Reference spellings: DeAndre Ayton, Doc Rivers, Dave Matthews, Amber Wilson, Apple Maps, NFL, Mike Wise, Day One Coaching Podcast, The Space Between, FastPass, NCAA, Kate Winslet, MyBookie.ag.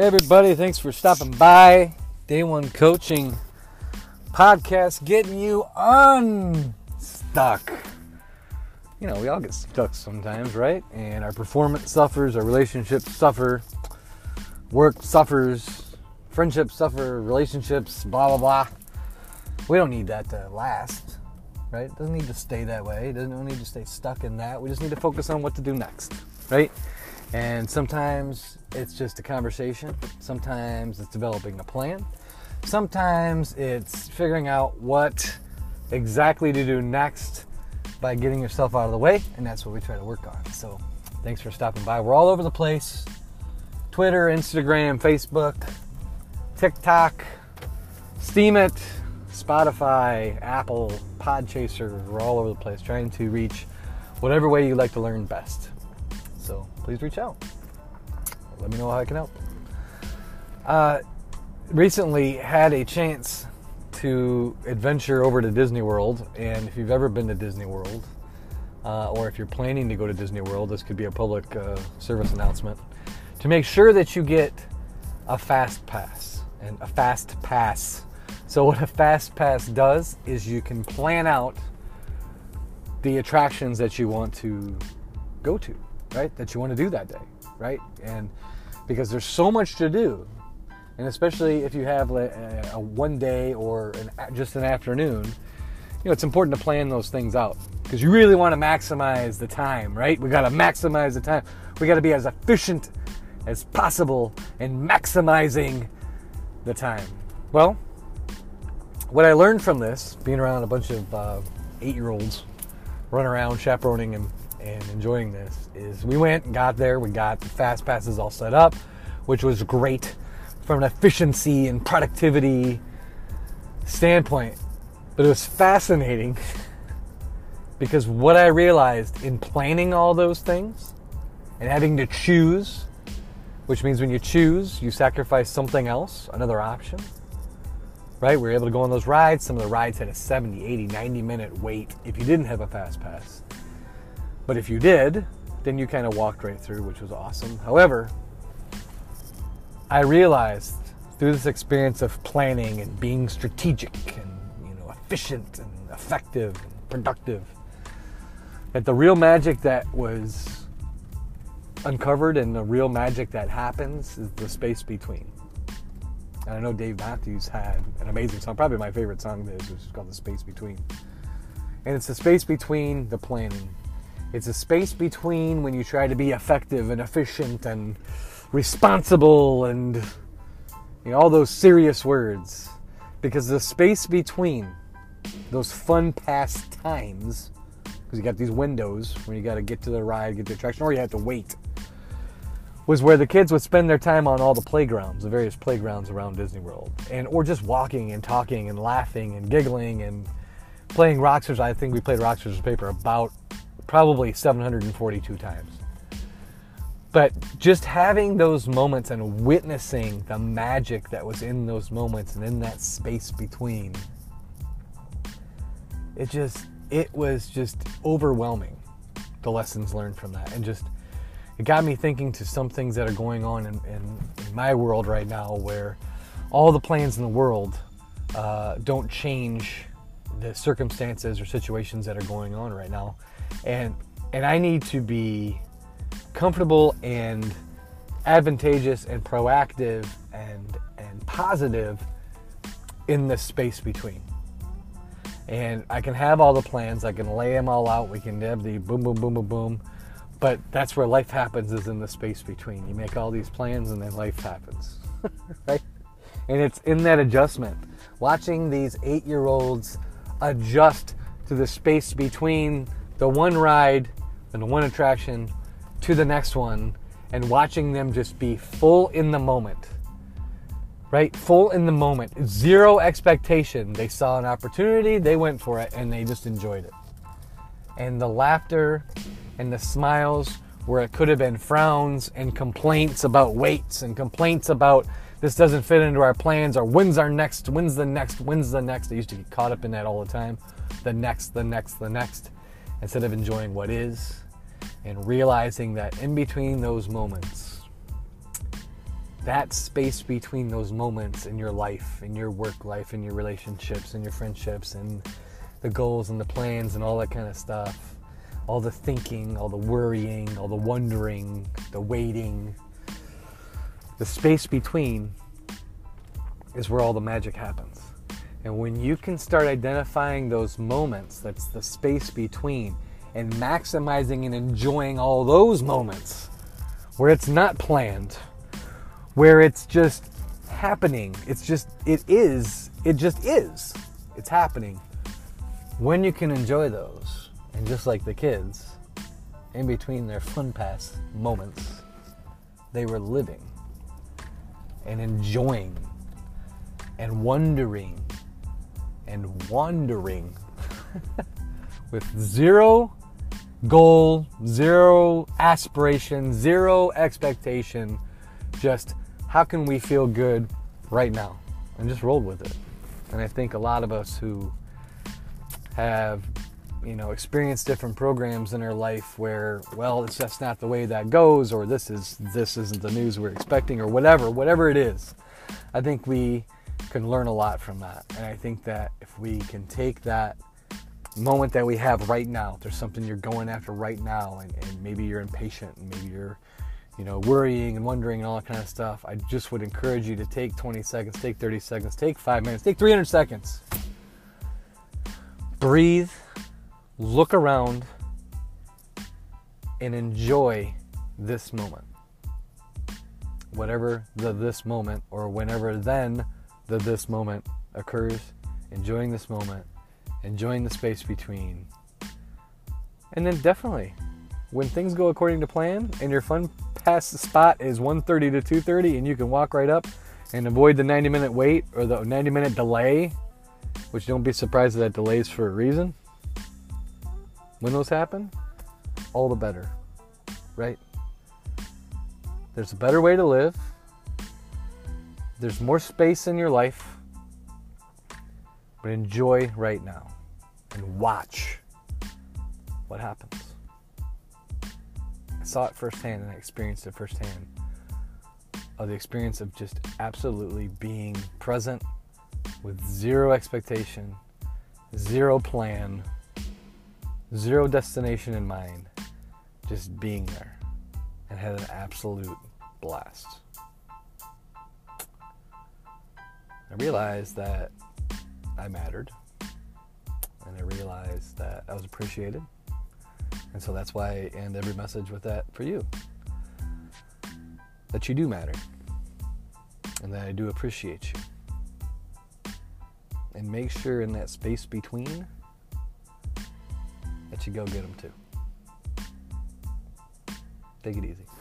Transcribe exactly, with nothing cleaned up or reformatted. Hey everybody, thanks for stopping by. Day One Coaching Podcast, getting you unstuck. You know, we all get stuck sometimes, right? And our performance suffers, our relationships suffer, work suffers, friendships suffer, relationships, blah, blah, blah. We don't need that to last, right? It doesn't need to stay that way. It doesn't need to stay stuck in that. We just need to focus on what to do next, right? And sometimes it's just a conversation. Sometimes it's developing a plan. Sometimes it's figuring out what exactly to do next by getting yourself out of the way. And that's what we try to work on. So thanks for stopping by. We're all over the place. Twitter, Instagram, Facebook, TikTok, Steam It, Spotify, Apple, Podchaser. We're all over the place trying to reach whatever way you like to learn best. So please reach out. Let me know how I can help. Uh, recently had a chance to adventure over to Disney World. And if you've ever been to Disney World, uh, or if you're planning to go to Disney World, this could be a public uh, service announcement, to make sure that you get a FastPass and a FastPass. So what a FastPass does is you can plan out the attractions that you want to go to, right? That you want to do that day. Right? And because there's so much to do, and especially if you have a, a one day or an, just an afternoon, you know, it's important to plan those things out because you really want to maximize the time, right? We got to maximize the time. We got to be as efficient as possible in maximizing the time. Well, what I learned from this, being around a bunch of uh, eight-year-olds running around chaperoning and and enjoying this, is we went and got there. We got the fast passes all set up, which was great from an efficiency and productivity standpoint. But it was fascinating because what I realized in planning all those things and having to choose, which means when you choose, you sacrifice something else, another option, right? We were able to go on those rides. Some of the rides had a seventy, eighty, ninety minute wait if you didn't have a fast pass. But if you did, then you kind of walked right through, which was awesome. However, I realized through this experience of planning and being strategic and, you know, efficient and effective and productive, that the real magic that was uncovered and the real magic that happens is the space between. And I know Dave Matthews had an amazing song, probably my favorite song of his, which is called The Space Between. And it's the space between the planning. It's a space between when you try to be effective and efficient and responsible and, you know, all those serious words. Because the space between those fun pastimes, because you got these windows when you got to get to the ride, get the attraction, or you have to wait, was where the kids would spend their time on all the playgrounds, the various playgrounds around Disney World. And or just walking and talking and laughing and giggling and playing rock, scissors. I think we played rock, scissors, paper about probably seven hundred forty-two times. But just having those moments and witnessing the magic that was in those moments and in that space between, it just, it was just overwhelming, the lessons learned from that. And just, it got me thinking to some things that are going on in, in, in my world right now, where all the plans in the world uh, don't change the circumstances or situations that are going on right now. And and I need to be comfortable and advantageous and proactive and and positive in the space between. And I can have all the plans. I can lay them all out. We can have the boom, boom, boom, boom, boom. But that's where life happens, is in the space between. You make all these plans and then life happens, right? And it's in that adjustment. Watching these eight-year-olds adjust to the space between the one ride and the one attraction to the next one, and watching them just be full in the moment, right? Full in the moment, zero expectation. They saw an opportunity, they went for it, and they just enjoyed it. And the laughter and the smiles, where it could have been frowns and complaints about waits and complaints about this doesn't fit into our plans, or when's our next, when's the next, when's the next. I used to get caught up in that all the time. The next, the next, the next. Instead of enjoying what is and realizing that in between those moments, that space between those moments in your life, in your work life, in your relationships, in your friendships, and the goals and the plans and all that kind of stuff, all the thinking, all the worrying, all the wondering, the waiting, the space between is where all the magic happens. And when you can start identifying those moments, that's the space between, and maximizing and enjoying all those moments where it's not planned, where it's just happening. It's just, it is, it just is. It's happening. When you can enjoy those, and just like the kids, in between their fun pass moments, they were living and enjoying and wondering and wandering with zero goal, zero aspiration, zero expectation, just how can we feel good right now? And just roll with it. And I think a lot of us who have, you know, experienced different programs in our life where, well, it's just not the way that goes, or this is this isn't the news we're expecting, or whatever, whatever it is. I think we can learn a lot from that. And I think that if we can take that moment that we have right now, there's something you're going after right now, and, and maybe you're impatient, and maybe you're, you know, worrying and wondering and all that kind of stuff. I just would encourage you to take twenty seconds, take thirty seconds, take five minutes, take three hundred seconds. Breathe, look around, and enjoy this moment. Whatever the this moment, or whenever then the this moment occurs, enjoying this moment, enjoying the space between. And then definitely, when things go according to plan and your fun pass spot is one thirty to two thirty and you can walk right up and avoid the ninety minute wait or the ninety minute delay, which don't be surprised that delays for a reason. When those happen, all the better, right? There's a better way to live. There's more space in your life. But enjoy right now and watch what happens. I saw it firsthand, and I experienced it firsthand, of the experience of just absolutely being present with zero expectation, zero plan, zero destination in mind, just being there, and had an absolute blast. I realized that I mattered, and I realized that I was appreciated, and so that's why I end every message with that for you, that you do matter, and that I do appreciate you. And make sure in that space between that you go get them too. Take it easy.